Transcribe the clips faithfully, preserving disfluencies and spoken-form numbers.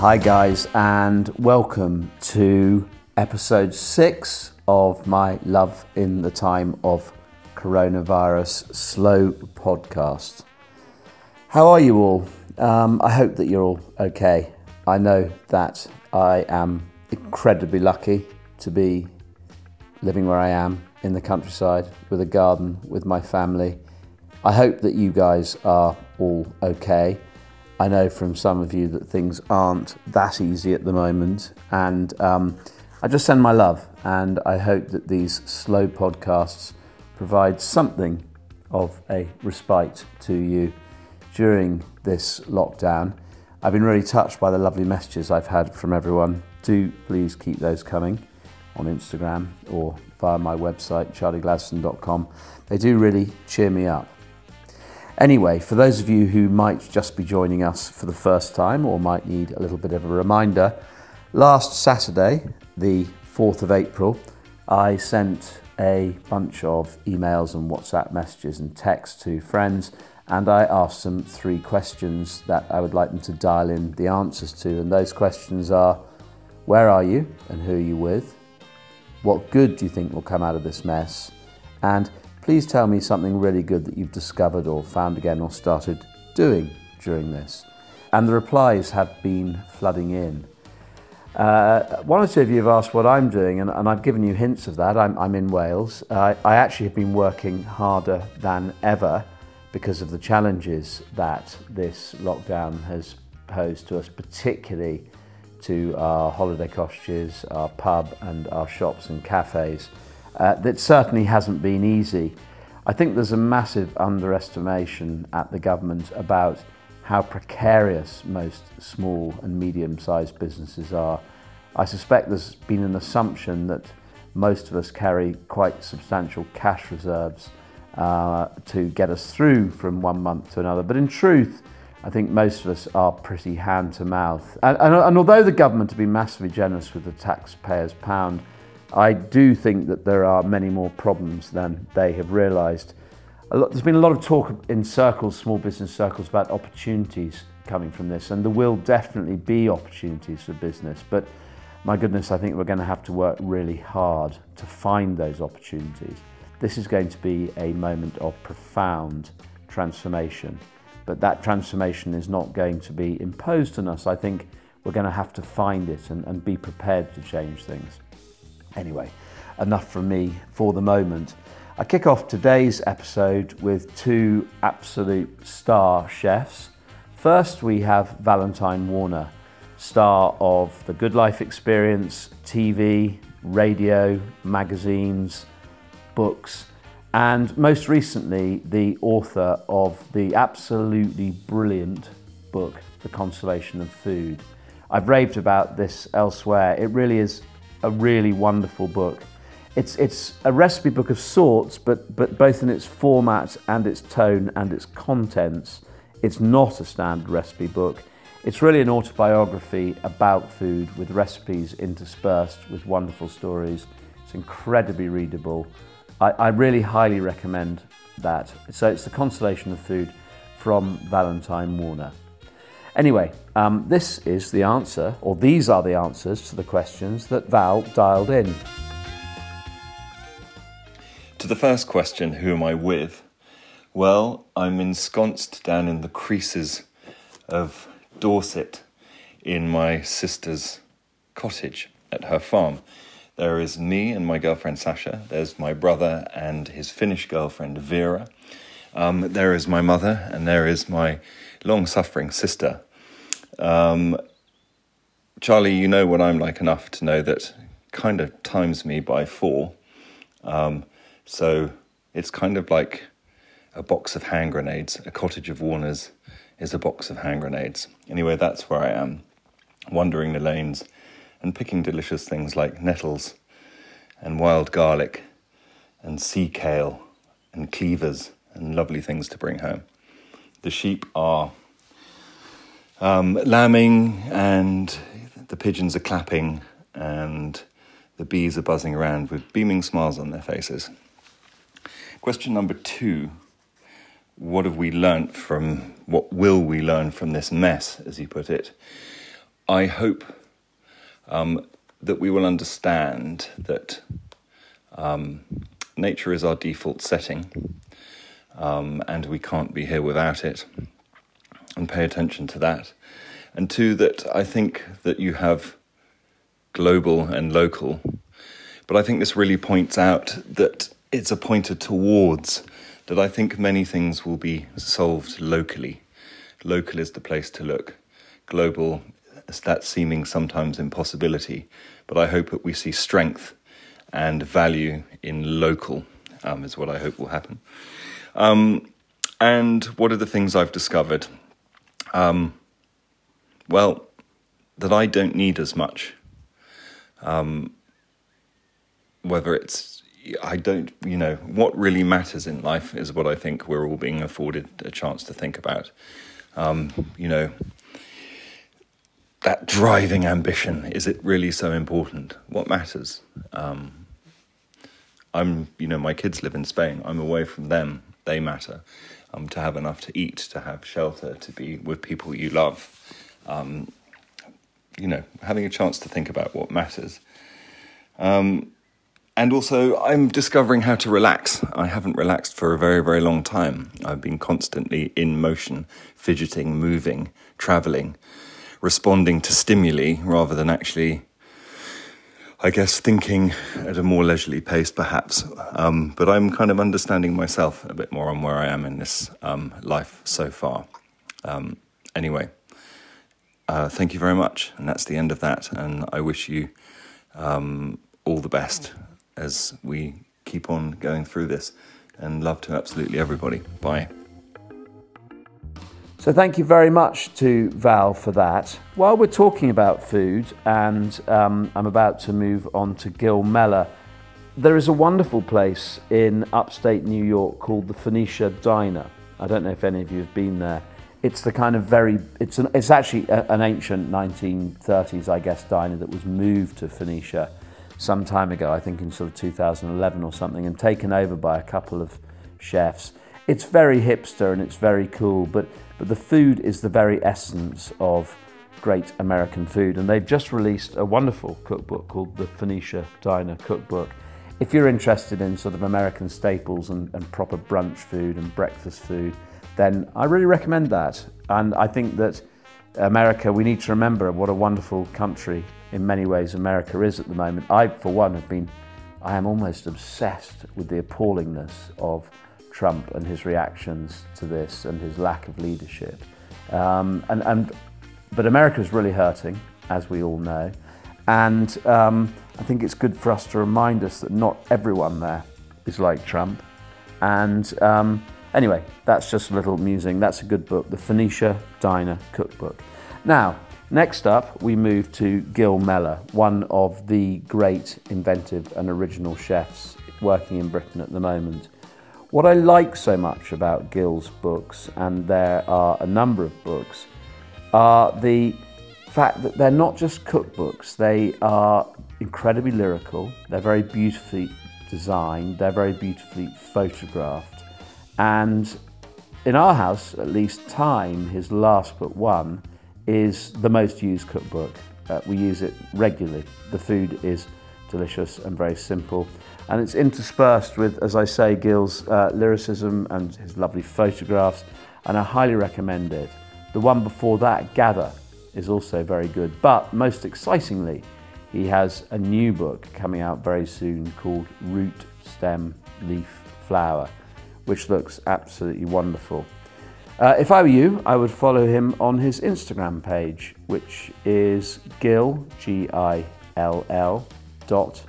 Hi guys, and welcome to episode six of my Love in the Time of Coronavirus Slow podcast. How are you all? Um, I hope that you're all okay. I know that I am incredibly lucky to be living where I am, in the countryside, with a garden, with my family. I hope that you guys are all okay. I know from some of you that things aren't that easy at the moment, and um, I just send my love, and I hope that these slow podcasts provide something of a respite to you during this lockdown. I've been really touched by the lovely messages I've had from everyone. Do please keep those coming on Instagram or via my website, charlie gladstone dot com. They do really cheer me up. Anyway, for those of you who might just be joining us for the first time or might need a little bit of a reminder, last Saturday, the fourth of April, I sent a bunch of emails and WhatsApp messages and texts to friends, and I asked them three questions that I would like them to dial in the answers to. And those questions are, where are you and who are you with? What good do you think will come out of this mess? And please tell me something really good that you've discovered or found again or started doing during this. And the replies have been flooding in. Uh, one or two of you have asked what I'm doing, and, and I've given you hints of that. I'm, I'm in Wales. Uh, I actually have been working harder than ever because of the challenges that this lockdown has posed to us, particularly to our holiday cottages, our pub and our shops and cafes. Uh, that certainly hasn't been easy. I think there's a massive underestimation at the government about how precarious most small and medium-sized businesses are. I suspect there's been an assumption that most of us carry quite substantial cash reserves uh, to get us through from one month to another. But in truth, I think most of us are pretty hand-to-mouth. And, and, and although the government have been massively generous with the taxpayers' pound, I do think that there are many more problems than they have realised. There's been a lot of talk in circles, small business circles, about opportunities coming from this, and there will definitely be opportunities for business, but my goodness, I think we're going to have to work really hard to find those opportunities. This is going to be a moment of profound transformation, but that transformation is not going to be imposed on us. I think we're going to have to find it and, and be prepared to change things. Anyway, enough from me for the moment. I kick off today's episode with two absolute star chefs. First, we have Valentine Warner, star of The Good Life Experience, T V, radio, magazines, books, and most recently, the author of the absolutely brilliant book, The Consolation of Food. I've raved about this elsewhere. It really is a really wonderful book. It's it's a recipe book of sorts, but but both in its format and its tone and its contents, it's not a standard recipe book. It's really an autobiography about food with recipes interspersed with wonderful stories. It's incredibly readable. I, I really highly recommend that. So it's The Consolation of Food from Valentine Warner. Anyway, um, this is the answer, or these are the answers to the questions that Val dialed in. To the first question, who am I with? Well, I'm ensconced down in the creases of Dorset in my sister's cottage at her farm. There is me and my girlfriend Sasha, there's my brother and his Finnish girlfriend Vera, um, there is my mother, and there is my long-suffering sister. Um, Charlie, you know what I'm like enough to know that kind of times me by four. Um, so it's kind of like a box of hand grenades. A cottage of Warners is a box of hand grenades. Anyway, that's where I am, wandering the lanes and picking delicious things like nettles and wild garlic and sea kale and cleavers and lovely things to bring home. The sheep are Um, lambing, and the pigeons are clapping, and the bees are buzzing around with beaming smiles on their faces. Question number two, what have we learnt from, what will we learn from this mess, as you put it? I hope um, that we will understand that um, nature is our default setting, um, and we can't be here without it, and pay attention to that. And two, that I think that you have global and local, but I think this really points out that it's a pointer towards that. I think many things will be solved locally. Local is the place to look. Global is that seeming sometimes impossibility, but I hope that we see strength and value in local, um, is what I hope will happen. Um, and what are the things I've discovered? Um, well, that I don't need as much. Um, whether it's, I don't, you know, what really matters in life is what I think we're all being afforded a chance to think about. Um, you know, that driving ambition, is it really so important? What matters? Um, I'm, you know, my kids live in Spain. I'm away from them. They matter. Um, to have enough to eat, to have shelter, to be with people you love. Um, you know, having a chance to think about what matters. Um, and also, I'm discovering how to relax. I haven't relaxed for a very, very long time. I've been constantly in motion, fidgeting, moving, travelling, responding to stimuli rather than actually, I guess, thinking at a more leisurely pace, perhaps. Um, but I'm kind of understanding myself a bit more on where I am in this um, life so far. Um, anyway, uh, thank you very much. And that's the end of that. And I wish you um, all the best as we keep on going through this. And love to absolutely everybody. Bye. So thank you very much to Val for that. While we're talking about food, and um, I'm about to move on to Gill Meller, there is a wonderful place in upstate New York called the Phoenicia Diner. I don't know if any of you have been there. It's the kind of very, it's, an, it's actually a, an ancient nineteen thirties, I guess, diner that was moved to Phoenicia some time ago, I think in sort of two thousand eleven or something, and taken over by a couple of chefs. It's very hipster and it's very cool, but, but the food is the very essence of great American food. And they've just released a wonderful cookbook called the Phoenicia Diner Cookbook. If you're interested in sort of American staples and, and proper brunch food and breakfast food, then I really recommend that. And I think that America, we need to remember what a wonderful country in many ways America is at the moment. I, for one, have been, I am almost obsessed with the appallingness of Trump and his reactions to this and his lack of leadership. Um, and, and but America's really hurting, as we all know. And um, I think it's good for us to remind us that not everyone there is like Trump. And um, anyway, that's just a little musing. That's a good book, the Phoenicia Diner Cookbook. Now, next up, we move to Gill Meller, one of the great inventive and original chefs working in Britain at the moment. What I like so much about Gill's books, and there are a number of books, are the fact that they're not just cookbooks. They are incredibly lyrical, they're very beautifully designed, they're very beautifully photographed. And in our house, at least, Time, his last but one, is the most used cookbook. Uh, we use it regularly. The food is delicious and very simple. And it's interspersed with, as I say, Gill's uh, lyricism and his lovely photographs, and I highly recommend it. The one before that, Gather, is also very good, but most excitingly, he has a new book coming out very soon called Root, Stem, Leaf, Flower, which looks absolutely wonderful. Uh, if I were you, I would follow him on his Instagram page, which is Gill, G I L L, dot,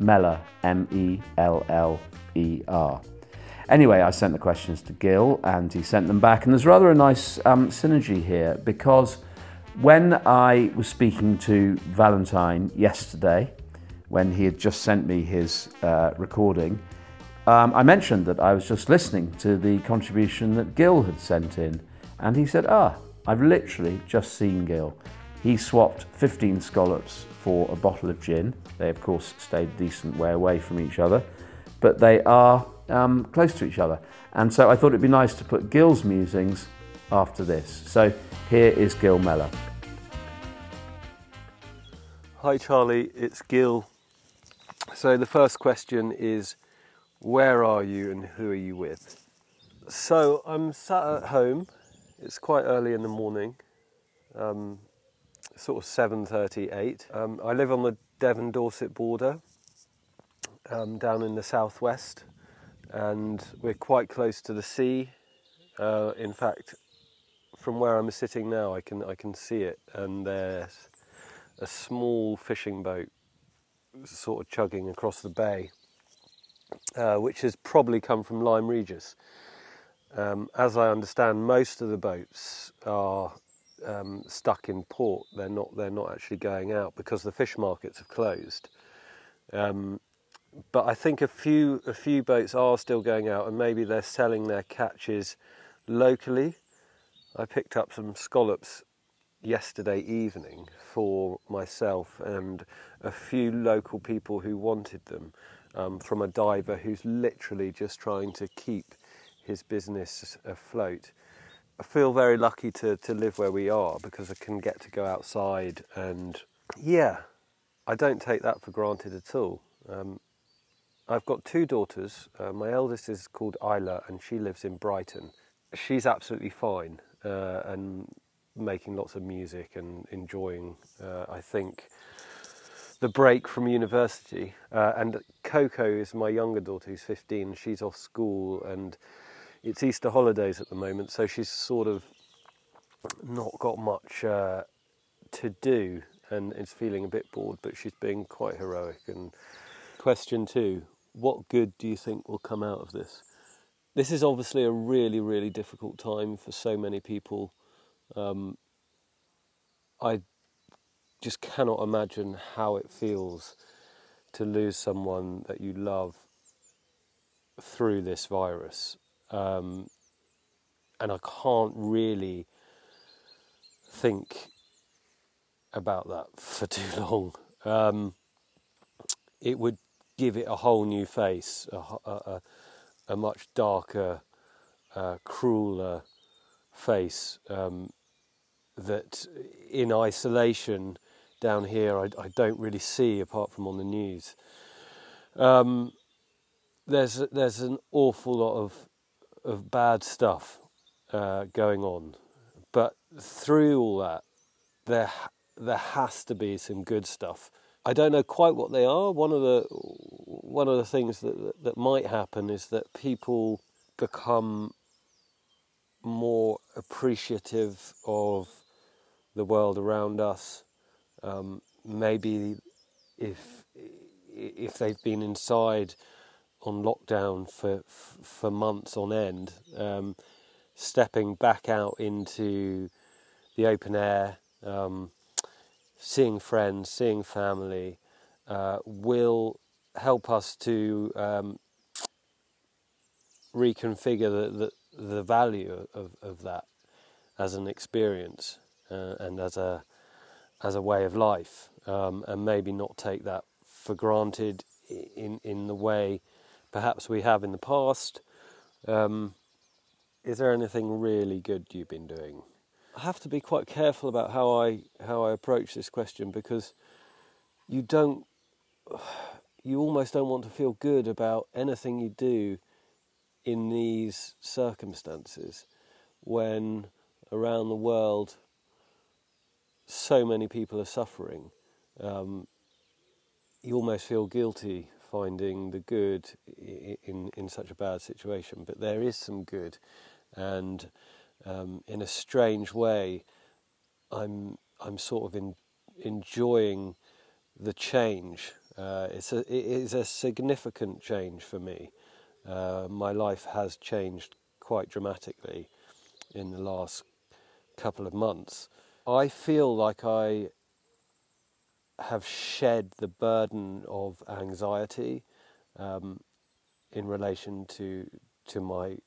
Meller, M E L L E R. Anyway, I sent the questions to Gill and he sent them back, and there's rather a nice um, synergy here, because when I was speaking to Valentine yesterday, when he had just sent me his uh, recording, um, I mentioned that I was just listening to the contribution that Gill had sent in, and he said, ah, I've literally just seen Gill. He swapped fifteen scallops for a bottle of gin. They, of course, stayed a decent way away from each other, but they are um, close to each other. And so I thought it'd be nice to put Gill's musings after this. So here is Gill Meller. Hi Charlie, it's Gill. So the first question is, where are you and who are you with? So I'm sat at home. It's quite early in the morning, um, sort of seven thirty, eight. Um, I live on the Devon-Dorset border, um, down in the southwest, and we're quite close to the sea. Uh, in fact, from where I'm sitting now, I can I can see it, and there's a small fishing boat sort of chugging across the bay, uh, which has probably come from Lyme Regis. Um, as I understand, most of the boats are um, stuck in port. They're not. They're not actually going out because the fish markets have closed. Um, but I think a few a few boats are still going out, and maybe they're selling their catches locally. I picked up some scallops yesterday evening for myself and a few local people who wanted them, um, from a diver who's literally just trying to keep his business afloat. I feel very lucky to, to live where we are because I can get to go outside, and yeah, I don't take that for granted at all. Um, I've got two daughters. Uh, my eldest is called Isla and she lives in Brighton. She's absolutely fine, uh, and making lots of music and enjoying, uh, I think, the break from university. Uh, and Coco is my younger daughter who's fifteen. She's off school and it's Easter holidays at the moment, so she's sort of not got much uh, to do and is feeling a bit bored, but she's being quite heroic. And question two, what good do you think will come out of this? This is obviously a really, really difficult time for so many people. Um, I just cannot imagine how it feels to lose someone that you love through this virus. Um, and I can't really think about that for too long. Um, it would give it a whole new face, a, a, a much darker, uh, crueler face, um, that in isolation down here I, I don't really see apart from on the news. Um, there's there's an awful lot of of bad stuff uh, going on, but through all that there there has to be some good stuff. I don't know quite what they are. One of the one of the things that that might happen is that people become more appreciative of the world around us. Um, maybe if if they've been inside on lockdown for for months on end, um, stepping back out into the open air, um, seeing friends, seeing family, uh, will help us to um, reconfigure the, the the value of, of that as an experience, uh, and as a as a way of life, um, and maybe not take that for granted in in the way perhaps we have in the past. Um, is there anything really good you've been doing? I have to be quite careful about how I how I approach this question, because you don't you almost don't want to feel good about anything you do in these circumstances, when around the world so many people are suffering. Um, you almost feel guilty finding the good in, in such a bad situation, but there is some good, and um, in a strange way, I'm I'm sort of in, enjoying the change. Uh, it's a it is a significant change for me. Uh, my life has changed quite dramatically in the last couple of months. I feel like I have shed the burden of anxiety um, in relation to to my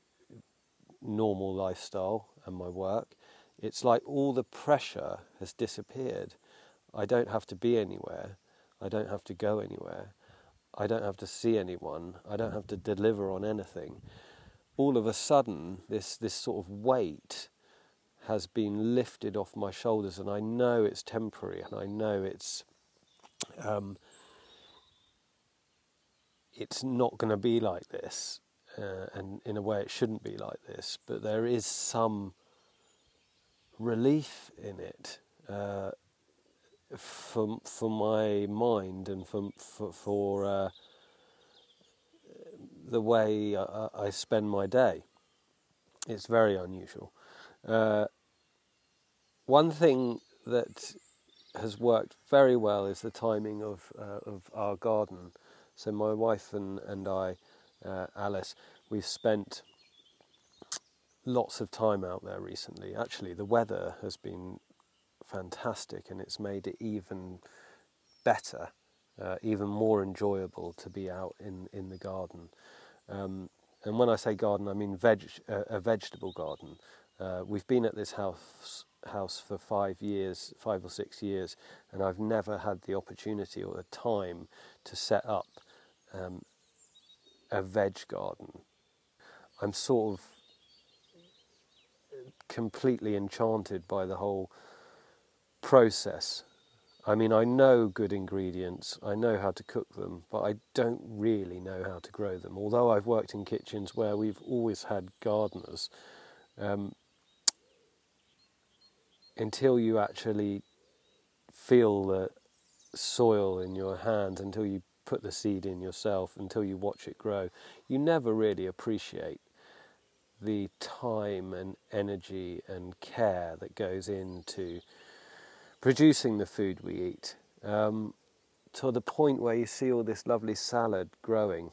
normal lifestyle and my work. It's like all the pressure has disappeared. I don't have to be anywhere. I don't have to go anywhere. I don't have to see anyone. I don't have to deliver on anything. All of a sudden, this, this sort of weight has been lifted off my shoulders, and I know it's temporary, and I know it's um, it's not going to be like this, uh, and in a way it shouldn't be like this, but there is some relief in it uh, for for my mind and for for, for uh, the way I, I spend my day. It's very unusual. Uh, one thing that has worked very well is the timing of uh, of our garden. So my wife and, and I, uh, Alice, we've spent lots of time out there recently. Actually, the weather has been fantastic and it's made it even better, uh, even more enjoyable to be out in, in the garden. Um, and when I say garden, I mean veg, uh, a vegetable garden. Uh, we've been at this house house for five years, five or six years, and I've never had the opportunity or the time to set up um, a veg garden. I'm sort of completely enchanted by the whole process. I mean, I know good ingredients, I know how to cook them, but I don't really know how to grow them. Although I've worked in kitchens where we've always had gardeners, um, until you actually feel the soil in your hand, until you put the seed in yourself, until you watch it grow, you never really appreciate the time and energy and care that goes into producing the food we eat, um, to the point where you see all this lovely salad growing.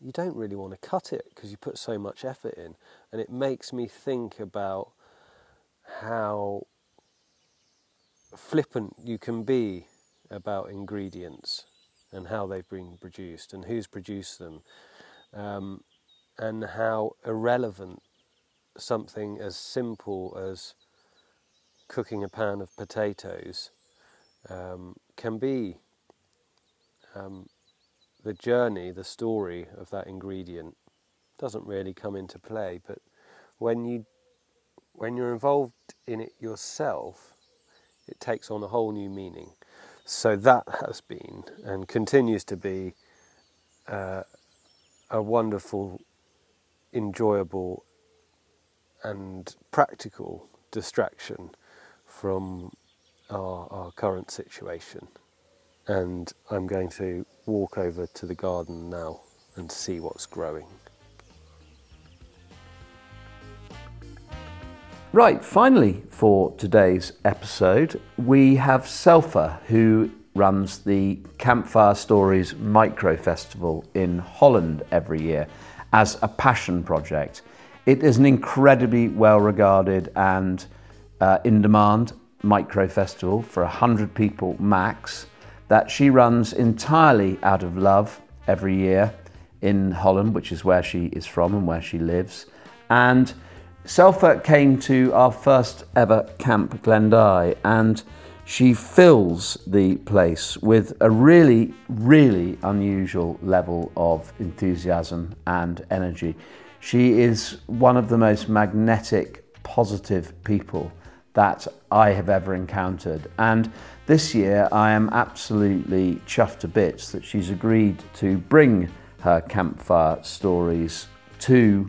You don't really want to cut it because you put so much effort in, and it makes me think about how flippant you can be about ingredients and how they've been produced and who's produced them, um, and how irrelevant something as simple as cooking a pan of potatoes um, can be. Um, the journey, the story of that ingredient doesn't really come into play, but when you when you're involved in it yourself, it takes on a whole new meaning. So that has been and continues to be uh, a wonderful, enjoyable and practical distraction from our, our current situation. And I'm going to walk over to the garden now and see what's growing. Right, finally for today's episode, we have Selfa, who runs the Campfire Stories Micro Festival in Holland every year as a passion project. It is an incredibly well-regarded and uh, in-demand micro festival for one hundred people max that she runs entirely out of love every year in Holland, which is where she is from and where she lives. And Selfa came to our first ever Camp Glendy, and she fills the place with a really, really unusual level of enthusiasm and energy. She is one of the most magnetic, positive people that I have ever encountered. And this year I am absolutely chuffed to bits that she's agreed to bring her Campfire Stories to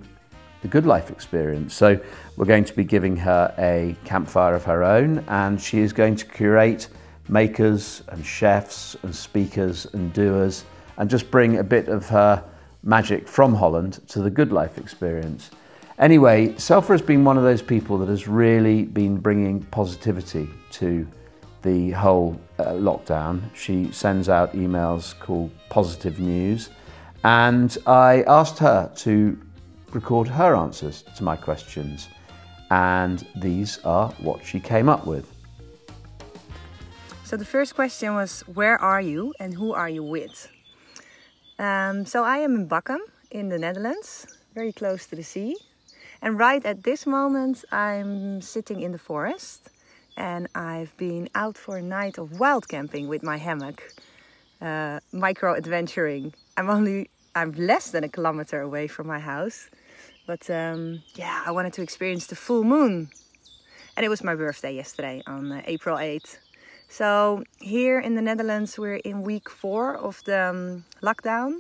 The Good Life Experience. So we're going to be giving her a campfire of her own, and she is going to curate makers and chefs and speakers and doers and just bring a bit of her magic from Holland to The Good Life Experience. Anyway, Selfa has been one of those people that has really been bringing positivity to the whole uh, lockdown. She sends out emails called Positive News, and I asked her to record her answers to my questions, and these are what she came up with. So the first question was, where are you and who are you with? Um, so I am in Bakkum in the Netherlands, very close to the sea, and right at this moment I'm sitting in the forest, and I've been out for a night of wild camping with my hammock, uh, micro adventuring. I'm only I'm less than a kilometer away from my house, but um, yeah, I wanted to experience the full moon. And it was my birthday yesterday on uh, April eighth. So here in the Netherlands we're in week four of the um, lockdown,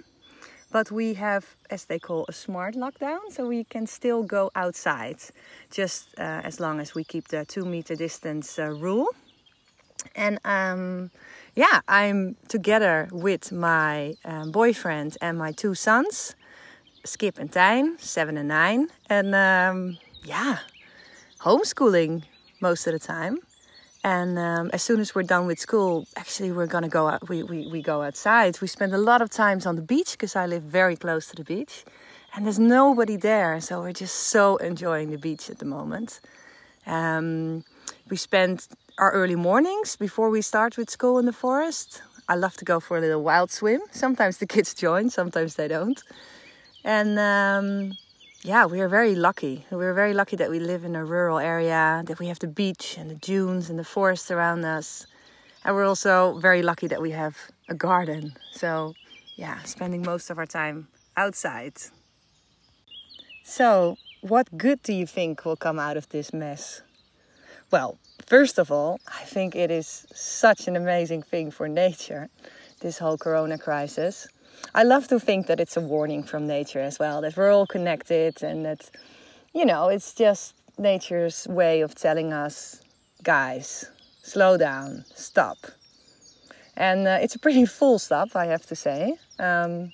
but we have, as they call, a smart lockdown, so we can still go outside, just uh, as long as we keep the two meter distance uh, rule. And um, yeah, I'm together with my um, boyfriend and my two sons, Skip and Tijn, seven and nine, and um, yeah, homeschooling most of the time. And um, as soon as we're done with school, actually we're gonna go out, we, we, we go outside. We spend a lot of times on the beach because I live very close to the beach and there's nobody there. So we're just so enjoying the beach at the moment. Um, we spend our early mornings before we start with school in the forest. I love to go for a little wild swim. Sometimes the kids join, sometimes they don't. And um, yeah, we are very lucky. We're very lucky that we live in a rural area, that we have the beach and the dunes and the forest around us. And we're also very lucky that we have a garden. So yeah, spending most of our time outside. So what good do you think will come out of this mess? Well, first of all, I think it is such an amazing thing for nature, this whole corona crisis. I love to think that it's a warning from nature as well, that we're all connected and that, you know, it's just nature's way of telling us, guys, slow down, stop. And uh, it's a pretty full stop, I have to say. Um,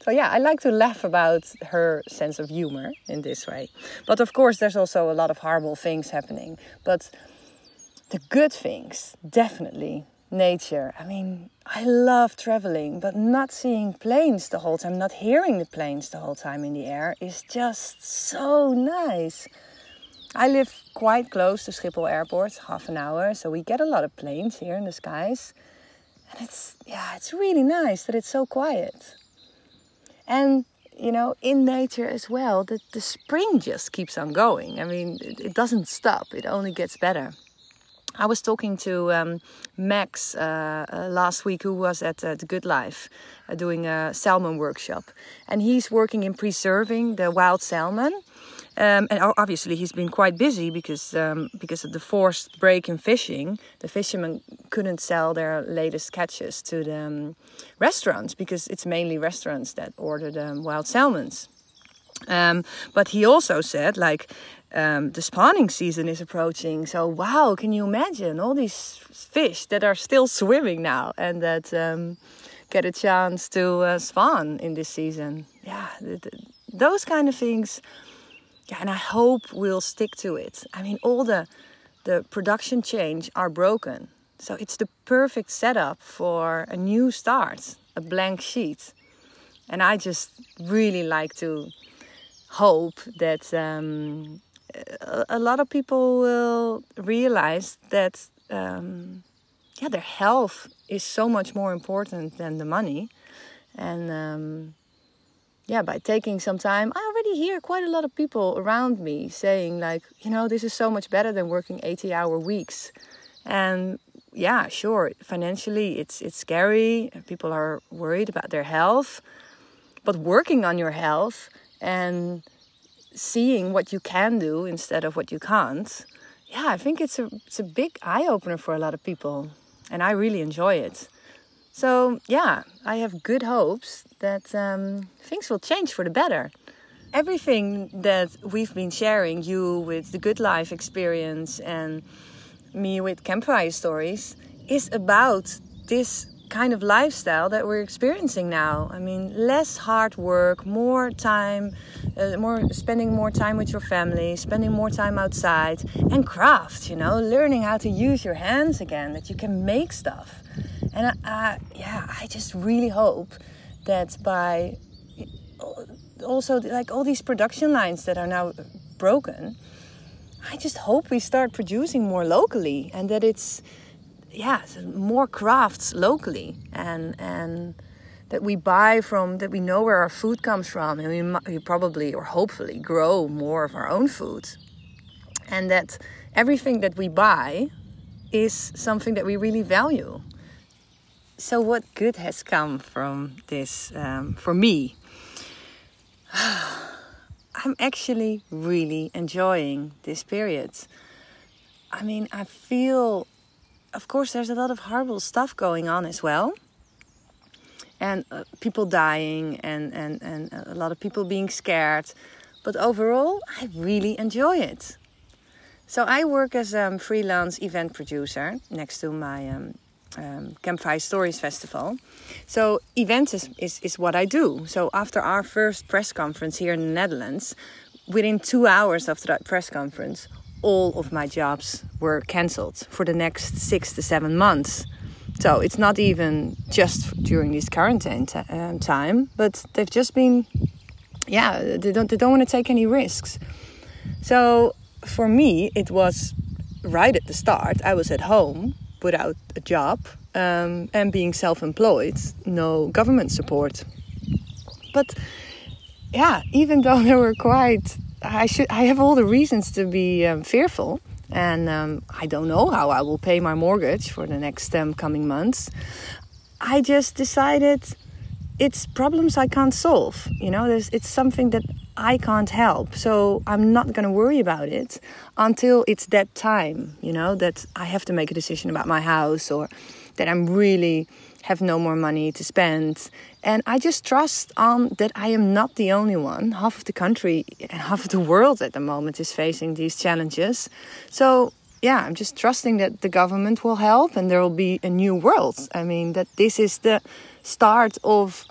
so yeah, I like to laugh about her sense of humor in this way. But of course, there's also a lot of horrible things happening. But the good things, definitely. Nature. I mean, I love traveling, but not seeing planes the whole time, not hearing the planes the whole time in the air is just so nice. I live quite close to Schiphol airport, half an hour, so we get a lot of planes here in the skies. And it's, yeah, it's really nice that it's so quiet. And, you know, in nature as well, the, the spring just keeps on going. I mean, it, it doesn't stop, it only gets better. I was talking to um, Max uh, uh, last week, who was at uh, The Good Life uh, doing a salmon workshop. And he's working in preserving the wild salmon. Um, and obviously he's been quite busy because um, because of the forced break in fishing. The fishermen couldn't sell their latest catches to the um, restaurants because it's mainly restaurants that order the um, wild salmons. Um, but he also said, like, um, the spawning season is approaching. So, wow, can you imagine all these fish that are still swimming now and that um, get a chance to uh, spawn in this season? Yeah, th- th- those kind of things. Yeah, and I hope we'll stick to it. I mean, all the, the production chains are broken. So it's the perfect setup for a new start, a blank sheet. And I just really like to hope that um, a lot of people will realize that um, yeah, their health is so much more important than the money. And um, yeah, by taking some time, I already hear quite a lot of people around me saying, like, you know, this is so much better than working eighty hour weeks. And yeah, sure, financially it's it's scary. People are worried about their health, but working on your health and seeing what you can do instead of what you can't, yeah, I think it's a it's a big eye-opener for a lot of people. And I really enjoy it. So, yeah, I have good hopes that um, things will change for the better. Everything that we've been sharing, you with The Good Life Experience and me with Campfire Stories, is about this kind of lifestyle that we're experiencing now. I mean, less hard work, more time, uh, more spending more time with your family, spending more time outside, and craft, you know, learning how to use your hands again, that you can make stuff. And I, I, yeah, I just really hope that by also, like, all these production lines that are now broken, I just hope we start producing more locally and that it's yeah, more crafts locally, and and that we buy from, that we know where our food comes from, and we, we probably or hopefully grow more of our own food, and that everything that we buy is something that we really value. So what good has come from this um, for me? I'm actually really enjoying this period. I mean, I feel of course, there's a lot of horrible stuff going on as well. And uh, people dying and, and, and a lot of people being scared. But overall, I really enjoy it. So I work as a um, freelance event producer next to my um, um, Campfire Stories Festival. So events is, is, is what I do. So after our first press conference here in the Netherlands, within two hours of the press conference, all of my jobs were cancelled for the next six to seven months. So it's not even just during this quarantine t- uh, time, but they've just been, yeah, they don't, they don't want to take any risks. So for me, it was right at the start. I was at home without a job um, and being self-employed, no government support. But yeah, even though there were quite, I should, I have all the reasons to be um, fearful. And um, I don't know how I will pay my mortgage for the next um, coming months. I just decided it's problems I can't solve. You know, there's, it's something that I can't help. So I'm not going to worry about it until it's that time, you know, that I have to make a decision about my house or that I'm really have no more money to spend. And I just trust on that I am not the only one. Half of the country and half of the world at the moment is facing these challenges. So yeah, I'm just trusting that the government will help and there will be a new world. I mean, that this is the start of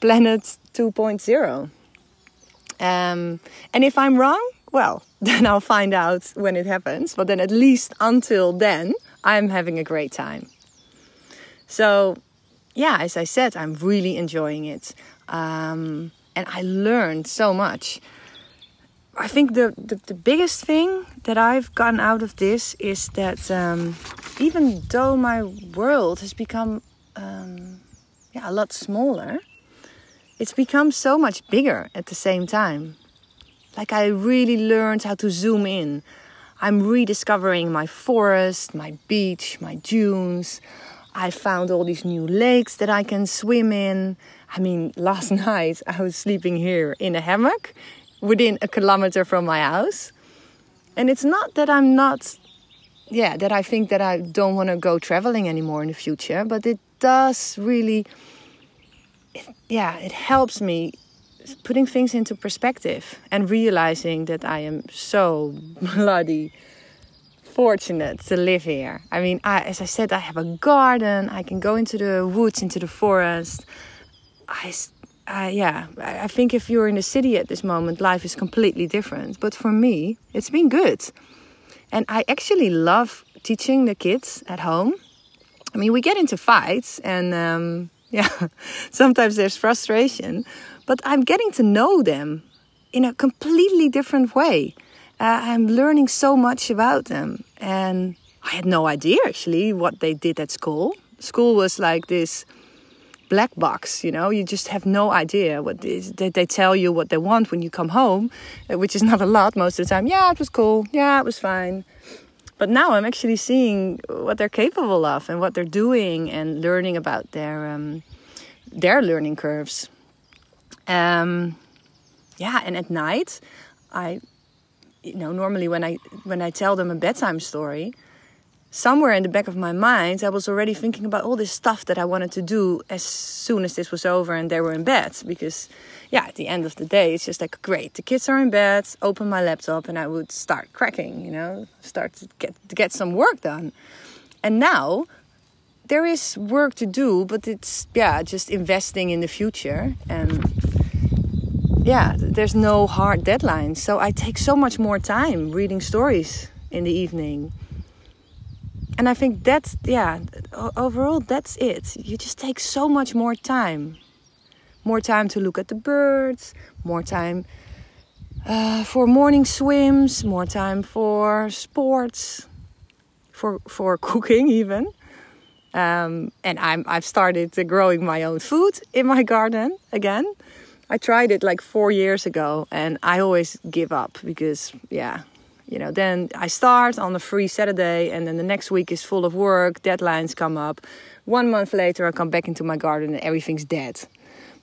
planet two point oh. Um, and if I'm wrong, well, then I'll find out when it happens. But then at least until then, I'm having a great time. So yeah, as I said, I'm really enjoying it. Um, and I learned so much. I think the, the, the biggest thing that I've gotten out of this is that um, even though my world has become um, yeah, a lot smaller, it's become so much bigger at the same time. Like I really learned how to zoom in. I'm rediscovering my forest, my beach, my dunes. I found all these new lakes that I can swim in. I mean, last night I was sleeping here in a hammock within a kilometer from my house. And it's not that I'm not, yeah, that I think that I don't want to go traveling anymore in the future. But it does really, it, yeah, it helps me putting things into perspective and realizing that I am so bloody fortunate to live here. I mean, I, as I said, I have a garden. I can go into the woods, into the forest. I, uh, yeah, I think if you're in the city at this moment, life is completely different. But for me, it's been good. And I actually love teaching the kids at home. I mean, we get into fights and um, yeah, sometimes there's frustration. But I'm getting to know them in a completely different way. Uh, I'm learning so much about them. And I had no idea, actually, what they did at school. School was like this black box, you know. You just have no idea what is. They, they tell you what they want when you come home, which is not a lot most of the time. Yeah, it was cool. Yeah, it was fine. But now I'm actually seeing what they're capable of and what they're doing and learning about their, um, their learning curves. Um, yeah, and at night, I... You know, normally when I when I tell them a bedtime story, somewhere in the back of my mind, I was already thinking about all this stuff that I wanted to do as soon as this was over and they were in bed. Because, yeah, at the end of the day, it's just like, great, the kids are in bed, open my laptop and I would start cracking, you know, start to get, to get some work done. And now there is work to do, but it's, yeah, just investing in the future and... Yeah, there's no hard deadline. So I take so much more time reading stories in the evening. And I think that's, yeah, overall, that's it. You just take so much more time. More time to look at the birds. More time uh, for morning swims. More time for sports. For for cooking even. Um, and I'm, I've started growing my own food in my garden again. I tried it like four years ago and I always give up because, yeah, you know, then I start on a free Saturday and then the next week is full of work, deadlines come up. One month later, I come back into my garden and everything's dead.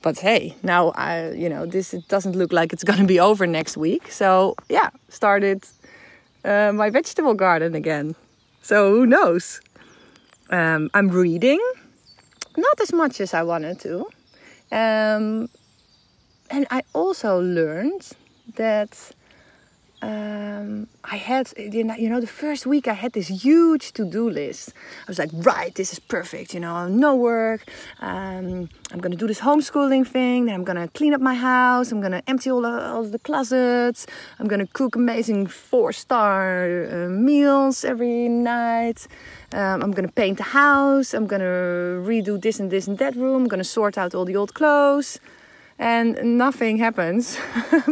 But hey, now, I, you know, this it doesn't look like it's going to be over next week. So, yeah, started uh, my vegetable garden again. So who knows? Um, I'm reading, not as much as I wanted to. Um, and I also learned that um, I had, you know, the first week I had this huge to-do list. I was like, right, this is perfect, you know, no work. Um, I'm going to do this homeschooling thing. Then I'm going to clean up my house. I'm going to empty all of, all of the closets. I'm going to cook amazing four-star uh, meals every night. Um, I'm going to paint the house. I'm going to redo this and this and that room. I'm going to sort out all the old clothes. And nothing happens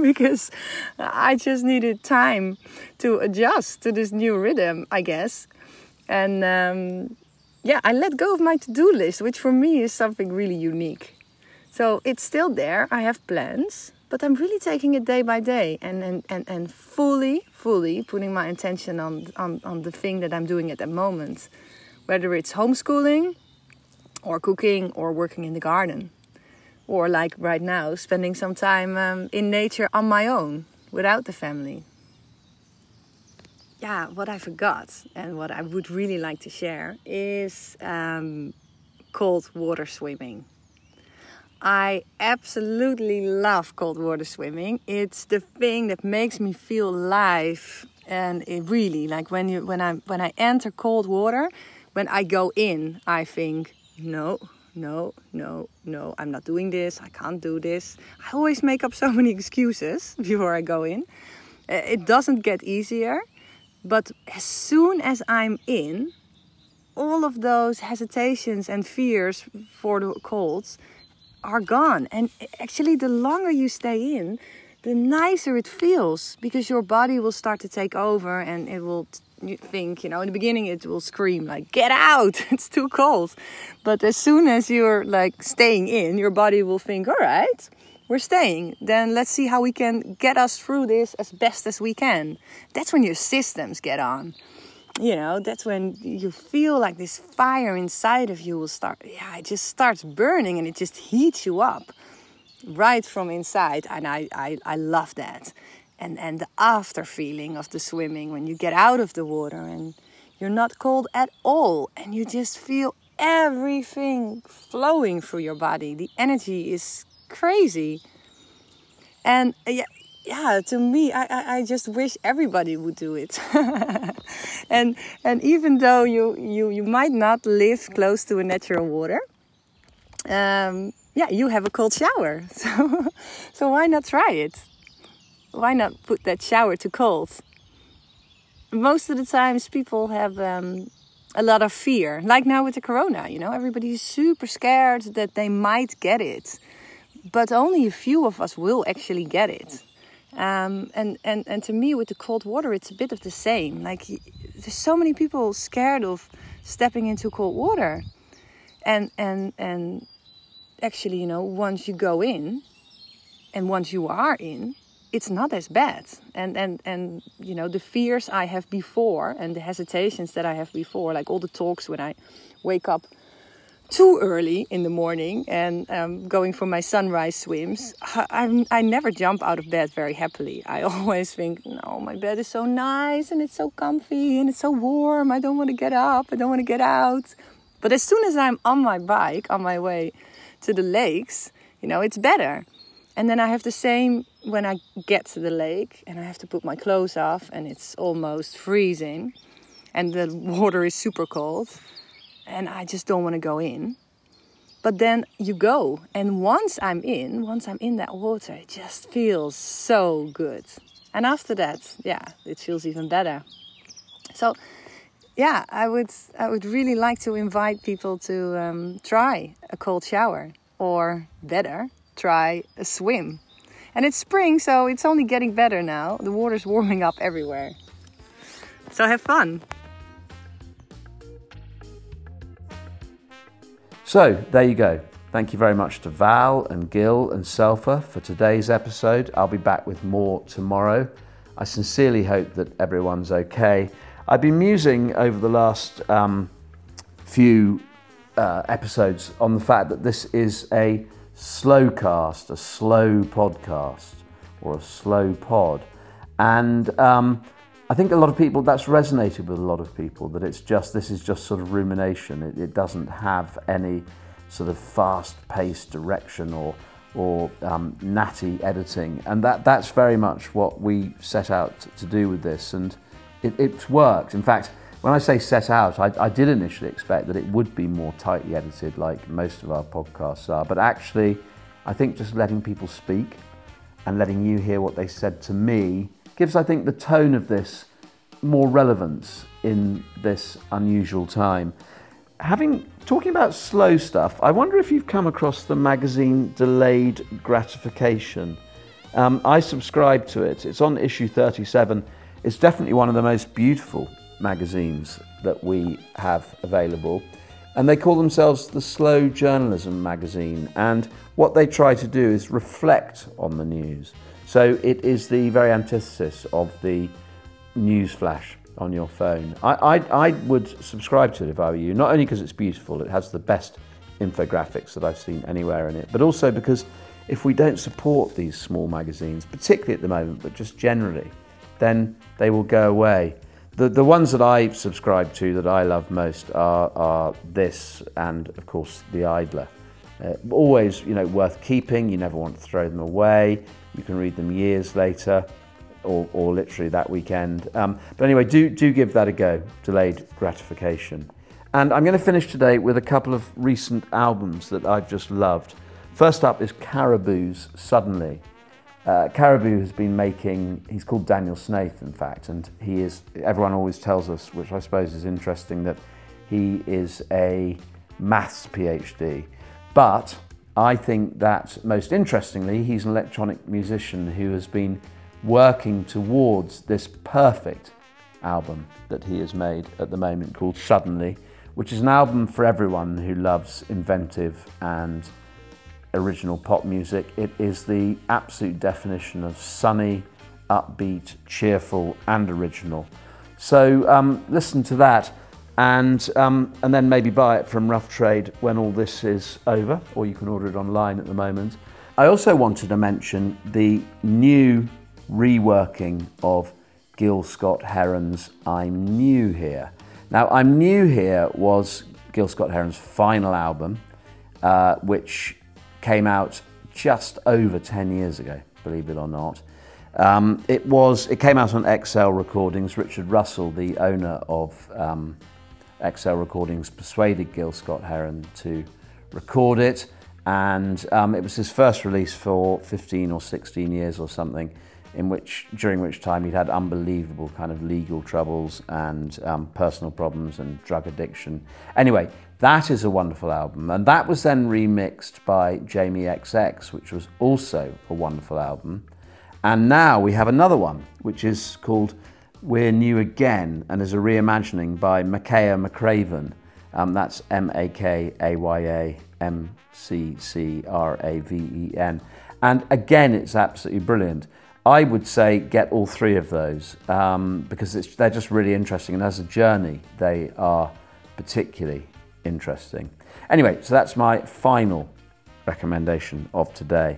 because I just needed time to adjust to this new rhythm, I guess. And um, yeah, I let go of my to-do list, which for me is something really unique. So it's still there. I have plans, but I'm really taking it day by day and and, and, and fully, fully putting my intention on, on, on the thing that I'm doing at that moment, whether it's homeschooling or cooking or working in the garden. Or like right now, spending some time um, in nature on my own, without the family. Yeah, what I forgot and what I would really like to share is um, cold water swimming. I absolutely love cold water swimming. It's the thing that makes me feel alive. And it really, like when you when I when I enter cold water, when I go in, I think, no. No, no, no, I'm not doing this. I can't do this. I always make up so many excuses before I go in. It doesn't get easier. But as soon as I'm in, all of those hesitations and fears for the colds are gone. And actually, the longer you stay in, the nicer it feels. Because your body will start to take over and it will... You think, you know, in the beginning it will scream like, get out, it's too cold. But as soon as you're like staying in, your body will think, all right, we're staying. Then let's see how we can get us through this as best as we can. That's when your systems get on. You know, that's when you feel like this fire inside of you will start. Yeah, it just starts burning and it just heats you up right from inside. And I, I, I love that. And and the after feeling of the swimming when you get out of the water and you're not cold at all. And you just feel everything flowing through your body. The energy is crazy. And yeah, yeah to me, I, I, I just wish everybody would do it. and and even though you, you, you might not live close to a natural water... Um, yeah, you have a cold shower. So, so why not try it? Why not put that shower to cold? Most of the times people have um, a lot of fear. Like now with the corona, you know. Everybody is super scared that they might get it. But only a few of us will actually get it. Um, and, and, and to me with the cold water, it's a bit of the same. Like there's so many people scared of stepping into cold water. And, and, and actually, you know, once you go in and once you are in... It's not as bad. And, and, and, you know, the fears I have before and the hesitations that I have before, like all the talks when I wake up too early in the morning and um, going for my sunrise swims, I, I'm, I never jump out of bed very happily. I always think, no, my bed is so nice and it's so comfy and it's so warm. I don't want to get up. I don't want to get out. But as soon as I'm on my bike, on my way to the lakes, you know, it's better. And then I have the same when I get to the lake and I have to put my clothes off and it's almost freezing and the water is super cold and I just don't want to go in. But then you go and once I'm in, once I'm in that water, it just feels so good. And after that, yeah, it feels even better. So yeah, I would, I would really like to invite people to um, try a cold shower or better, try a swim. And it's spring, so it's only getting better now. The water's warming up everywhere. So have fun. So there you go. Thank you very much to Val and Gill and Selfa for today's episode. I'll be back with more tomorrow. I sincerely hope that everyone's okay. I've been musing over the last um, few uh, episodes on the fact that this is a slowcast, a slow podcast, or a slow pod. And um, I think a lot of people, that's resonated with a lot of people, that it's just, this is just sort of rumination. It, it doesn't have any sort of fast-paced direction or or um, natty editing. And that that's very much what we set out to do with this. And it, it's worked. In fact, when I say set out, I, I did initially expect that it would be more tightly edited like most of our podcasts are. But actually, I think just letting people speak and letting you hear what they said to me gives, I think, the tone of this more relevance in this unusual time. Having talking about slow stuff, I wonder if you've come across the magazine Delayed Gratification. Um, I subscribe to it. It's on issue thirty-seven. It's definitely one of the most beautiful magazines that we have available. And they call themselves the Slow Journalism Magazine. And what they try to do is reflect on the news. So it is the very antithesis of the news flash on your phone. I, I, I would subscribe to it if I were you, not only because it's beautiful, it has the best infographics that I've seen anywhere in it, but also because if we don't support these small magazines, particularly at the moment, but just generally, then they will go away. The the ones that I subscribe to that I love most are, are this and, of course, The Idler. Uh, always, you know, worth keeping. You never want to throw them away. You can read them years later, or, or literally that weekend. Um, but anyway, do do give that a go. Delayed Gratification. And I'm going to finish today with a couple of recent albums that I've just loved. First up is Caribou's Suddenly. Uh, Caribou has been making, he's called Daniel Snaith, in fact, and he is, everyone always tells us, which I suppose is interesting, that he is a maths PhD. But I think that, most interestingly, he's an electronic musician who has been working towards this perfect album that he has made at the moment called Suddenly, which is an album for everyone who loves inventive and original pop music. It is the absolute definition of sunny, upbeat, cheerful, and original. So um, listen to that. And um, and then maybe buy it from Rough Trade when all this is over, or you can order it online at the moment. I also wanted to mention the new reworking of Gill Scott Heron's I'm New Here. Now, I'm New Here was Gill Scott Heron's final album, uh, which came out just over ten years ago, believe it or not. Um, it was it came out on X L Recordings. Richard Russell, the owner of um, X L Recordings, persuaded Gill Scott Heron to record it, and um, it was his first release for fifteen or sixteen years or something, in which during which time he'd had unbelievable kind of legal troubles and um, personal problems and drug addiction. Anyway, that is a wonderful album, and that was then remixed by Jamie X X, which was also a wonderful album. And now we have another one, which is called We're New Again, and is a reimagining by Makaya McCraven. Um, that's M A K A Y A M C C R A V E N. And again, it's absolutely brilliant. I would say get all three of those, um, because it's, they're just really interesting. And as a journey, they are particularly interesting. Anyway, so that's my final recommendation of today.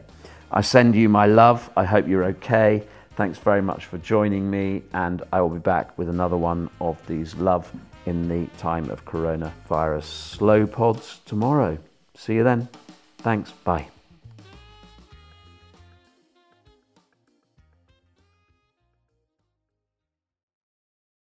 I send you my love. I hope you're okay. Thanks very much for joining me, and I will be back with another one of these Love in the Time of Coronavirus slow pods tomorrow. See you then. Thanks. Bye.